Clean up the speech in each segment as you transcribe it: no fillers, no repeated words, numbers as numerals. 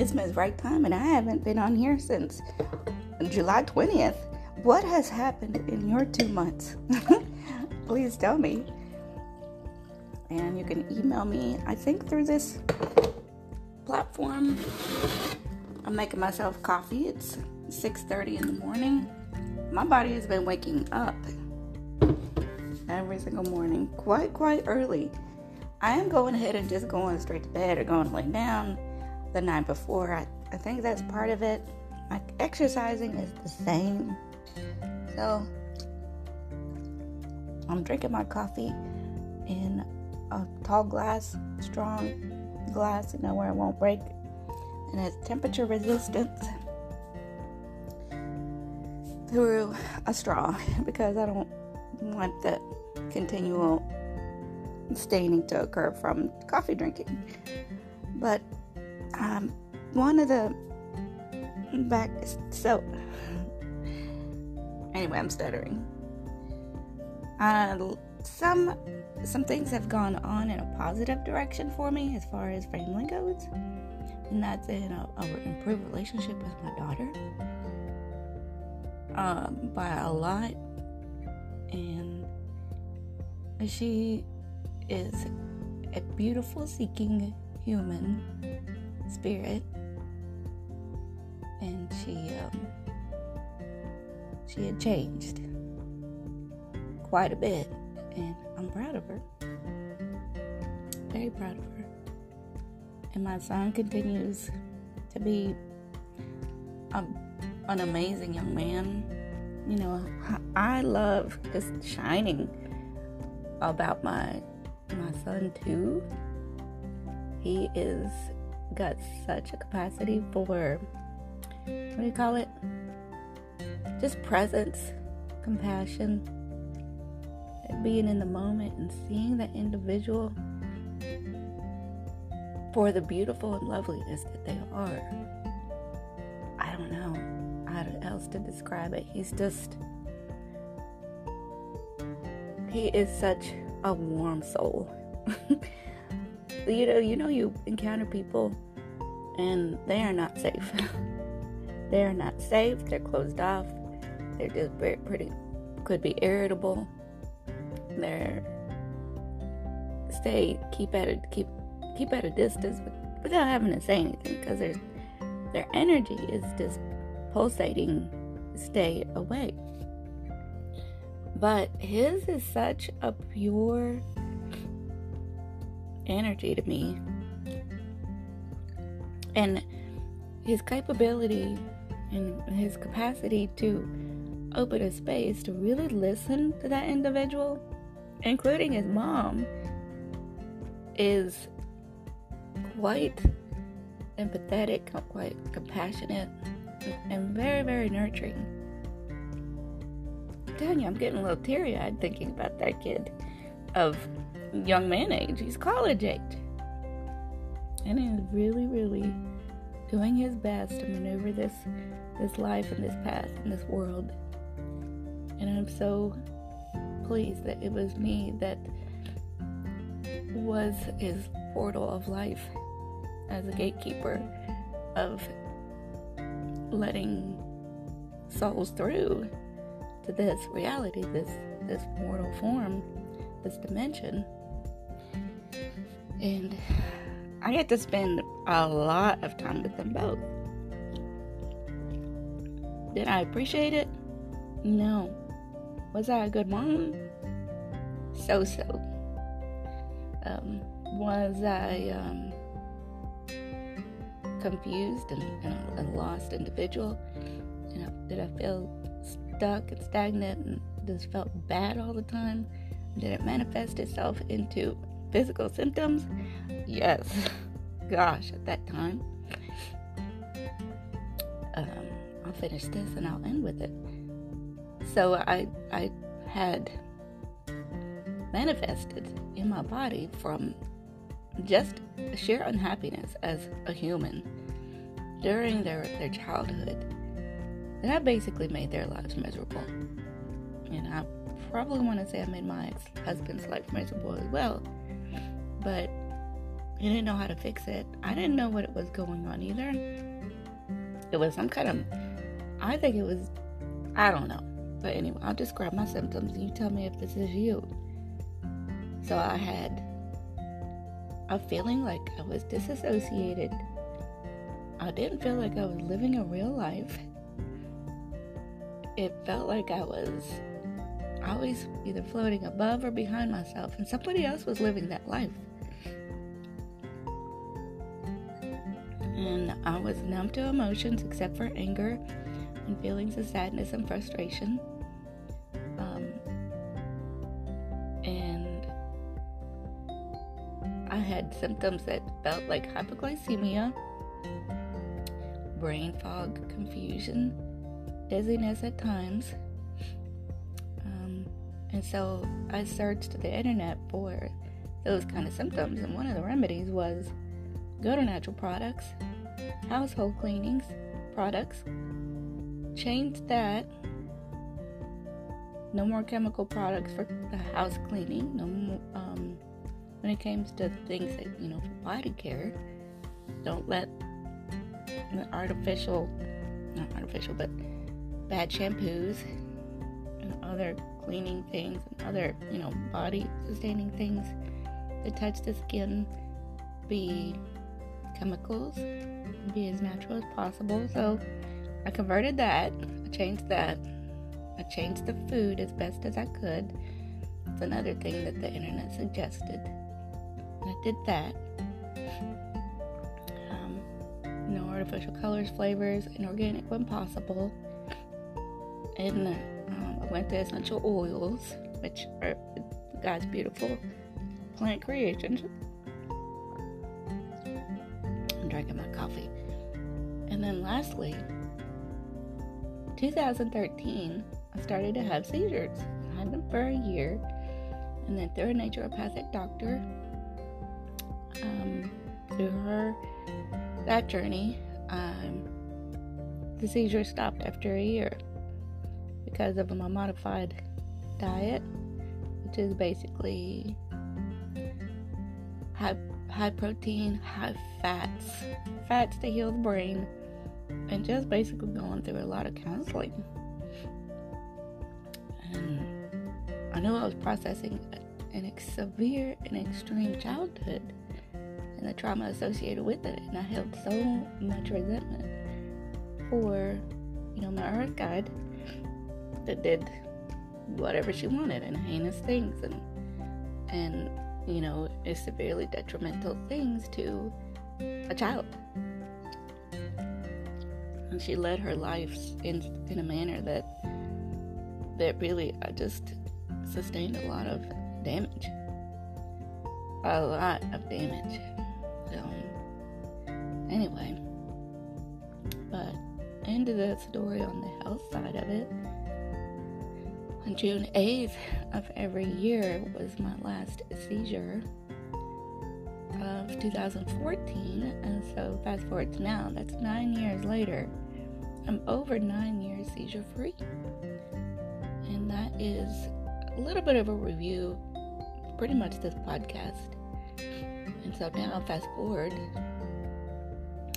It's Ms. Right Time, and I haven't been on here since July 20th. What has happened in your 2 months? Please tell me. And you can email me, I think, through this platform. I'm making myself coffee. It's 6:30 in the morning. My body has been waking up every single morning quite early. I am going ahead and just going straight to bed or going to lay down the night before. I think that's part of it. My exercising is the same. So I'm drinking my coffee in a tall glass, strong glass, you know, where it won't break. And it's temperature resistant through a straw because I don't want the continual staining to occur from coffee drinking. But one of the back, so anyway, I'm stuttering. Some things have gone on in a positive direction for me as far as family goes, and that's in an improved relationship with my daughter by a lot. And she is a beautiful, seeking human spirit, and she had changed quite a bit, and I'm proud of her, very proud of her. And my son continues to be an amazing young man. You know, I love just shining about my son too. He is got such a capacity for, what do you call it? Just presence, compassion, being in the moment and seeing the individual for the beautiful and loveliness that they are. I don't know how else to describe it. He is such a warm soul. You know, you encounter people and they are not safe. They are not safe. They're closed off. They're just could be irritable. They're keep at a distance without having to say anything, because their energy is just pulsating. Stay away. But his is such a pure energy to me, and his capability and his capacity to open a space to really listen to that individual, including his mom, is quite empathetic, quite compassionate, and very, very nurturing. I'm telling you, I'm getting a little teary-eyed thinking about that kid of young man age. He's college age. And he's really, really doing his best to maneuver this life and this path and this world. And I'm so pleased that it was me that was his portal of life as a gatekeeper of letting souls through to this reality, this mortal form, this dimension. And I get to spend a lot of time with them both. Did I appreciate it? No. Was I a good mom? So. Was I confused and lost individual? You know, did I feel stuck and stagnant and just felt bad all the time? Did it manifest itself into physical symptoms? Yes. Gosh, at that time. I'll finish this and I'll end with it. So I had manifested in my body from just sheer unhappiness as a human during their childhood. And I basically made their lives miserable. And I probably want to say I made my ex-husband's life miserable as well. But You didn't know how to fix it. I didn't know what was going on either. It was some kind of, I think it was, I don't know. But anyway, I'll describe my symptoms and you tell me if this is you. So I had a feeling like I was disassociated. I didn't feel like I was living a real life. It felt like I was always either floating above or behind myself, and somebody else was living that life. And I was numb to emotions except for anger and feelings of sadness and frustration. And I had symptoms that felt like hypoglycemia, brain fog, confusion, dizziness at times. And so I searched the internet for those kind of symptoms, and one of the remedies was go to natural products, household cleanings, products, change that. No more chemical products for the house cleaning. No more, when it comes to things that, you know, for body care, don't let not artificial, but bad shampoos and other cleaning things and other, you know, body sustaining things that touch the skin be chemicals, be as natural as possible. So I converted that. I changed the food as best as I could. It's another thing that the internet suggested. I did that. No artificial colors, flavors, and organic when possible. And I went to essential oils, which are God's beautiful plant creations. I'm drinking my coffee. And then lastly, 2013, I started to have seizures. I had them for a year. And then through a naturopathic doctor, through her, that journey, the seizures stopped after a year because of my modified diet, which is basically high protein, high fats to heal the brain, and just basically going through a lot of counseling. And I knew I was processing an severe and extreme childhood and the trauma associated with it, and I held so much resentment for, you know, my earth guide that did whatever she wanted and heinous things and you know, is severely detrimental things to a child. And she led her life in a manner that really just sustained a lot of damage. A lot of damage. Anyway, but ended that story on the health side of it. On June 8th of every year was my last seizure of 2014, and so fast forward to now, that's 9 years later. I'm over 9 years seizure free, and that is a little bit of a review, pretty much this podcast. And so now fast forward,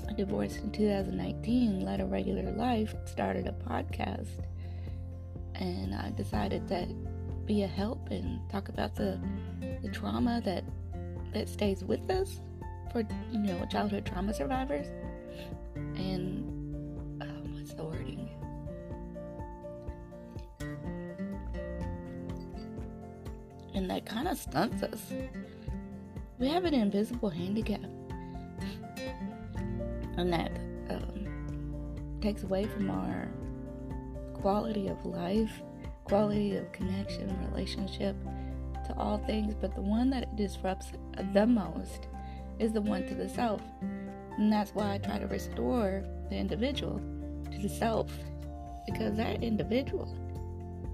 I divorced in 2019, led a regular life, started a podcast, and I decided to be a help and talk about the trauma that stays with us for, you know, childhood trauma survivors. And what's the wording? And that kind of stunts us. We have an invisible handicap, and that takes away from our quality of life, quality of connection, relationship to all things. But the one that it disrupts the most is the one to the self, and that's why I try to restore the individual to the self, because that individual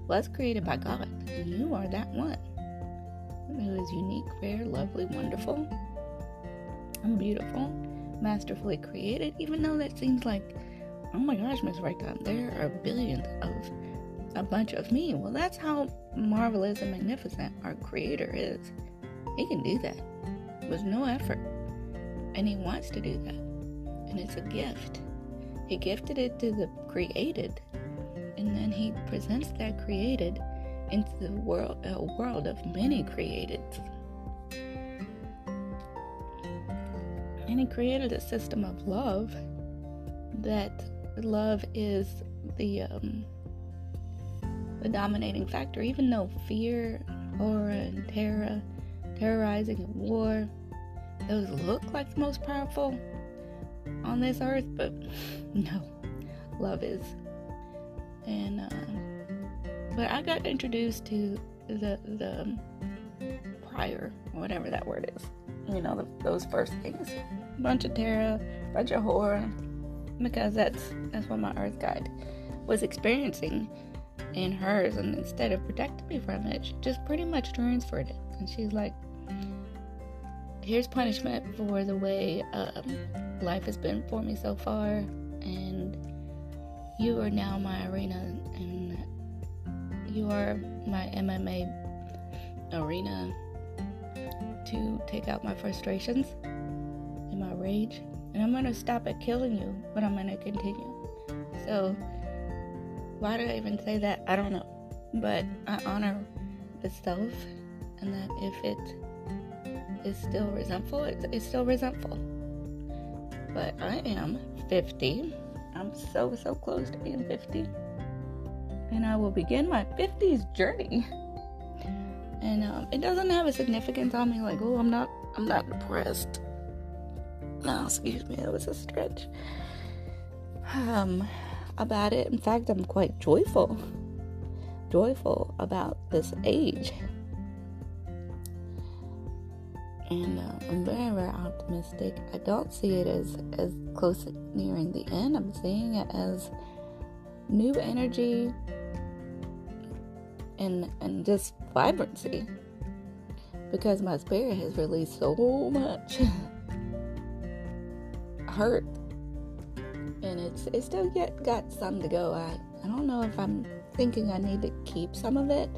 was created by God, and you are that one who is unique, rare, lovely, wonderful, and beautiful, masterfully created. Even though that seems like, oh my gosh, Miss Raycon, there are billions of a bunch of me. Well, that's how marvelous and magnificent our Creator is. He can do that with no effort. and he wants to do that, and it's a gift. He gifted it to the created, and then he presents that created into the world, a world of many createds. And he created a system of love, that love is the dominating factor. Even though fear, horror, and terrorizing and war, those look like the most powerful on this earth, but no, love is. And but I got introduced to the prior, whatever that word is, you know, those first things, bunch of terror, bunch of horror, because that's what my earth guide was experiencing in hers, and instead of protecting me from it, she just pretty much transferred it. And she's like, here's punishment for the way life has been for me so far, and you are now my arena, and you are my MMA arena to take out my frustrations and my rage, and I'm going to stop at killing you, but I'm going to continue. So why did I even say that? I don't know, but I honor the self, and that if it is still resentful, it's still resentful. But I am 50. I'm so close to being 50, and I will begin my 50s journey. And it doesn't have a significance on me, like, oh, I'm not depressed. No, excuse me, that was a stretch. About it, in fact, I'm quite joyful about this age, and I'm very, very optimistic. I don't see it as close nearing the end. I'm seeing it as new energy and just vibrancy, because my spirit has released so much hurt, and it's still yet got some to go. I don't know if I'm thinking I need to keep some of it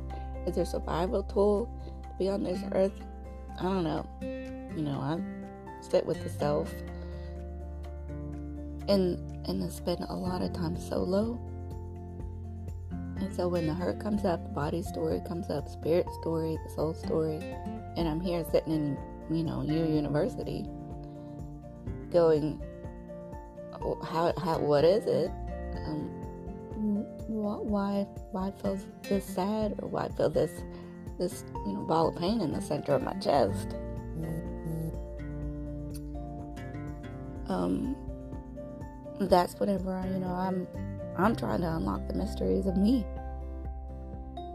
as a survival tool to be on this earth. I don't know. You know, I sit with the self, and I spend a lot of time solo. And so when the hurt comes up, the body story comes up, spirit story, the soul story, and I'm here sitting in, you know, U-University, going, oh, how what is it? Why feels this sad, or why feel this you know, ball of pain in the center of my chest? That's whenever I, you know, I'm trying to unlock the mysteries of me.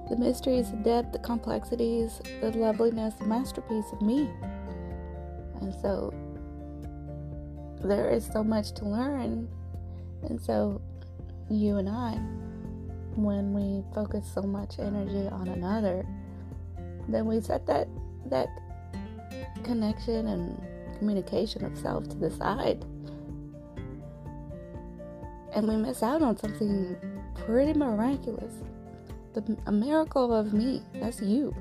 The mysteries, the depth, the complexities, the loveliness, the masterpiece of me. And so there is so much to learn. And so you and I, when we focus so much energy on another, then we set that connection and communication of self to the side. And we miss out on something pretty miraculous. A miracle of me, that's you.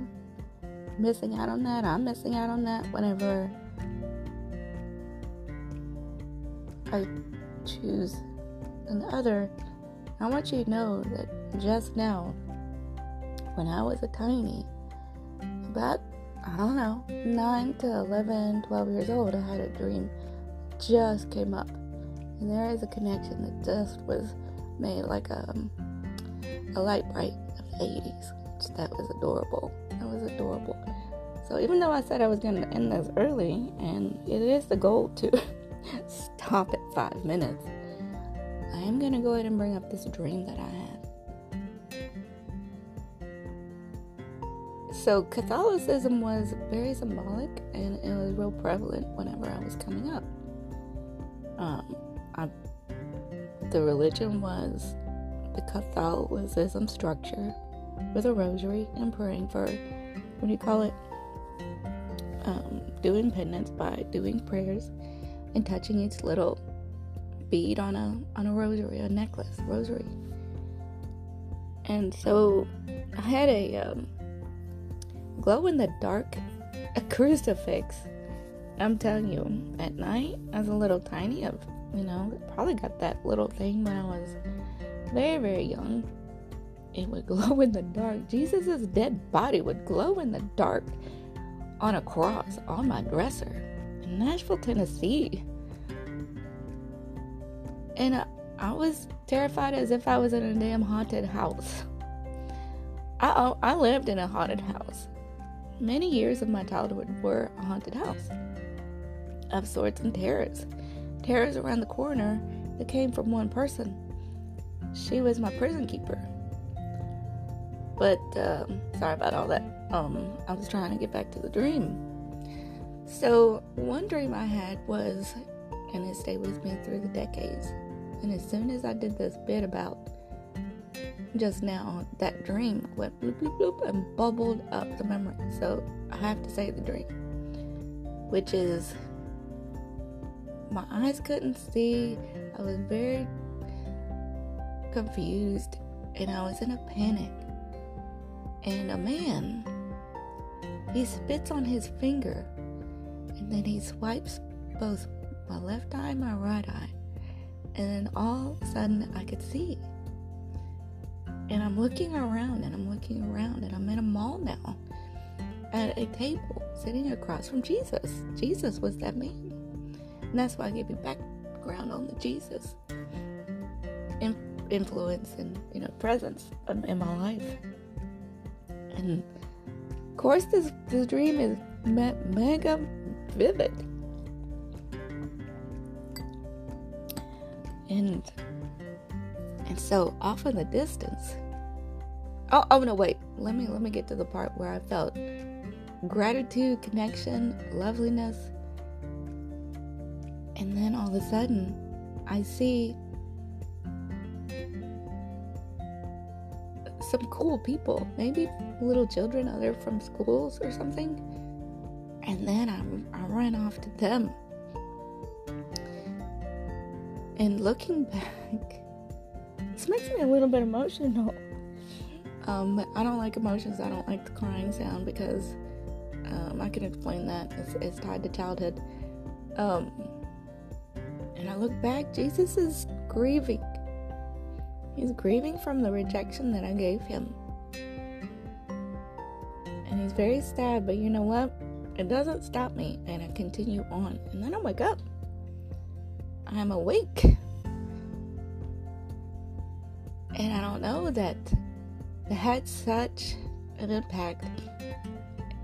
Missing out on that, I'm missing out on that whenever I choose another. I want you to know that just now, when I was a tiny, about, I don't know, 9 to 11, 12 years old, I had a dream just came up. And there is a connection that just was made, like a light bright of the 80s. That was adorable. So even though I said I was going to end this early, and it is the goal to stop at 5 minutes, I am going to go ahead and bring up this dream that I had. So Catholicism was very symbolic, and it was real prevalent whenever I was coming up. The religion was the Catholicism structure with a rosary and praying for, what do you call it, doing penance by doing prayers and touching each little bead on a rosary, a necklace, rosary. And so I had a glow in the dark, a crucifix I'm telling you, at night, I was a little tiny of, probably got that little thing when I was very, very young. It would glow in the dark. Jesus' dead body would glow in the dark on a cross on my dresser in Nashville, Tennessee. And I was terrified as if I was in a damn haunted house. I lived in a haunted house. Many years of my childhood were a haunted house of sorts, and terrors around the corner that came from one person. She was my prison keeper. But sorry about all that. I was trying to get back to the dream. So one dream I had was, and it stayed with me through the decades. And as soon as I did this bit about just now, that dream went bloop, bloop, bloop, and bubbled up the memory. So I have to say the dream, which is my eyes couldn't see. I was very confused, and I was in a panic. And a man, he spits on his finger, and then he swipes both my left eye and my right eye. And then all of a sudden, I could see. And I'm looking around, and I'm in a mall now at a table sitting across from Jesus. Jesus was that man. And that's why I give you background on the Jesus influence and, presence in my life. And, of course, this dream is mega vivid. And so, off in the distance... Oh, no, wait. Let me get to the part where I felt gratitude, connection, loveliness. And then, all of a sudden, I see some cool people. Maybe little children, other from schools or something. And then I ran off to them. And looking back, this makes me a little bit emotional. But I don't like emotions. I don't like the crying sound because I can explain that. It's tied to childhood. And I look back, Jesus is grieving. He's grieving from the rejection that I gave him. And he's very sad, but you know what? It doesn't stop me, and I continue on. And then I wake up. I'm awake. And I don't know that it had such an impact.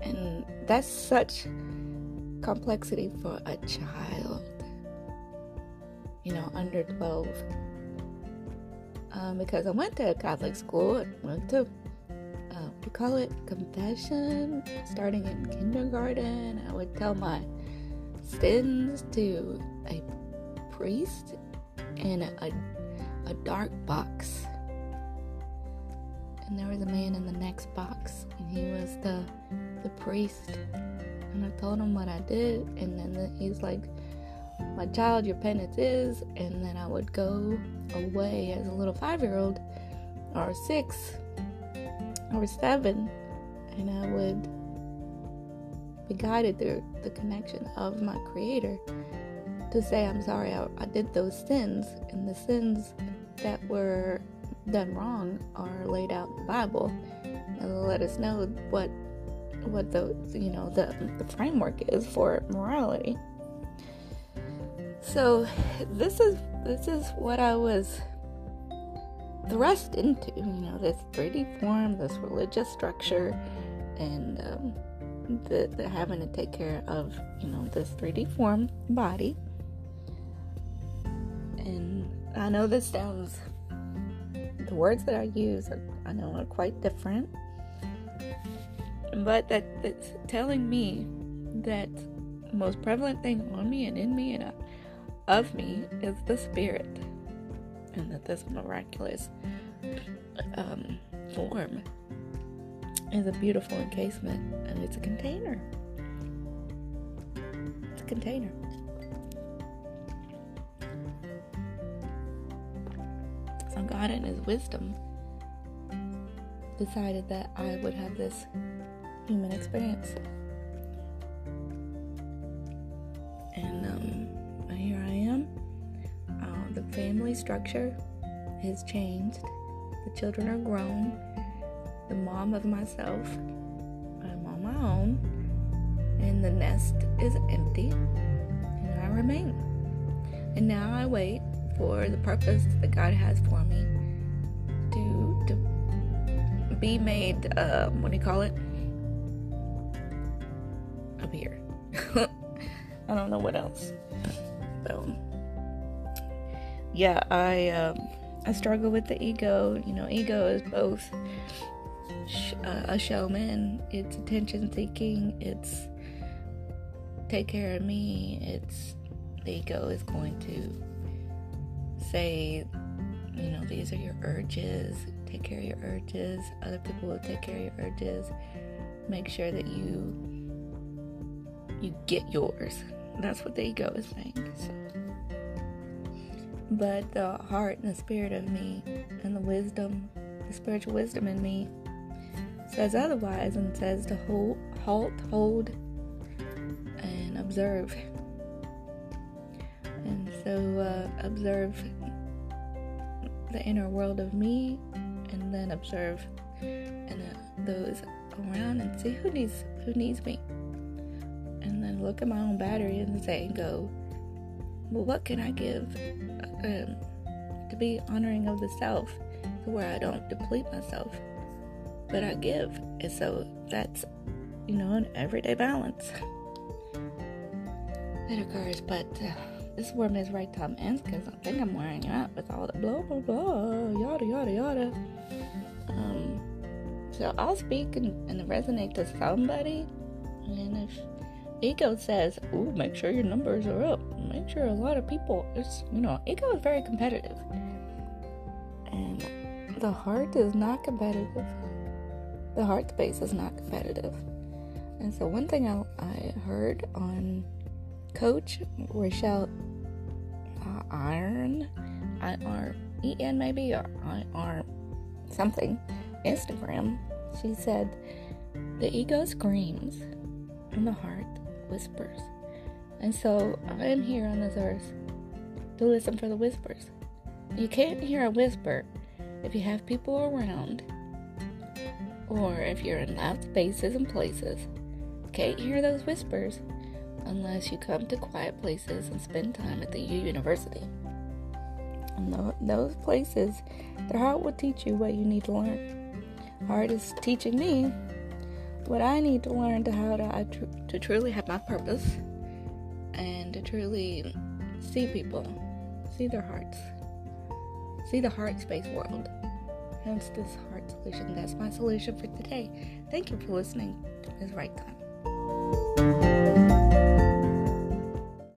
And that's such complexity for a child. Under 12. Because I went to a Catholic school. I went to, we call it confession. Starting in kindergarten, I would tell my sins to a priest in a dark box, and there was a man in the next box, and he was the priest. And I told him what I did, and then he's like, "My child, your penance is," and then I would go away as a little 5-year-old or 6 or 7, and I would be guided through the connection of my Creator to say, "I'm sorry, I did those sins," and the sins that were done wrong are laid out in the Bible, and let us know what the framework is for morality. So this is what I was thrust into, this 3D form, this religious structure, and the having to take care of this 3D form body. And I know this sounds, the words that I use are quite different, but that's telling me that the most prevalent thing on me and in me and of me is the Spirit, and that this miraculous form is a beautiful encasement, and it's a container. It's a container. So God in his wisdom decided that I would have this human experience. family structure has changed. The children are grown. The mom of myself, I'm on my own, and the nest is empty, and I remain. And now I wait for the purpose that God has for me to be made, appear. I don't know what else. So, yeah, I struggle with the ego. You know, ego is both a showman. It's attention seeking. It's take care of me. It's the ego is going to say, you know, these are your urges. Take care of your urges. Other people will take care of your urges. Make sure that you get yours. That's what the ego is saying. So. But the heart and the spirit of me and the wisdom, the spiritual wisdom in me says otherwise and says to halt, hold, and observe. And so observe the inner world of me, and then observe those around and see who needs me. And then look at my own battery and say, go, well, what can I give to be honoring of the self, to where I don't deplete myself, but I give. And so that's, you know, an everyday balance that occurs. But this is where Ms. Right Time ends, because I think I'm wearing you out with all the blah, blah, blah, yada, yada, yada. So I'll speak and resonate to somebody, and if ego says, ooh, make sure your numbers are up, make sure a lot of people, it's, you know, ego is very competitive, and the heart is not competitive. The heart space is not competitive. And so one thing I heard on Coach Rochelle Iron, I-R-E-N maybe, or I-R something, Instagram, she said, the ego screams and the heart whispers. And so I am here on this earth to listen for the whispers. You can't hear a whisper if you have people around, or if you're in loud spaces and places. You can't hear those whispers unless you come to quiet places and spend time at the U-University. And those places, the heart will teach you what you need to learn. Heart is teaching me what I need to learn to truly have my purpose, and to truly see people, see their hearts, see the heart space world. Hence this heart solution. That's my solution for today. Thank you for listening to Ms. Right Time.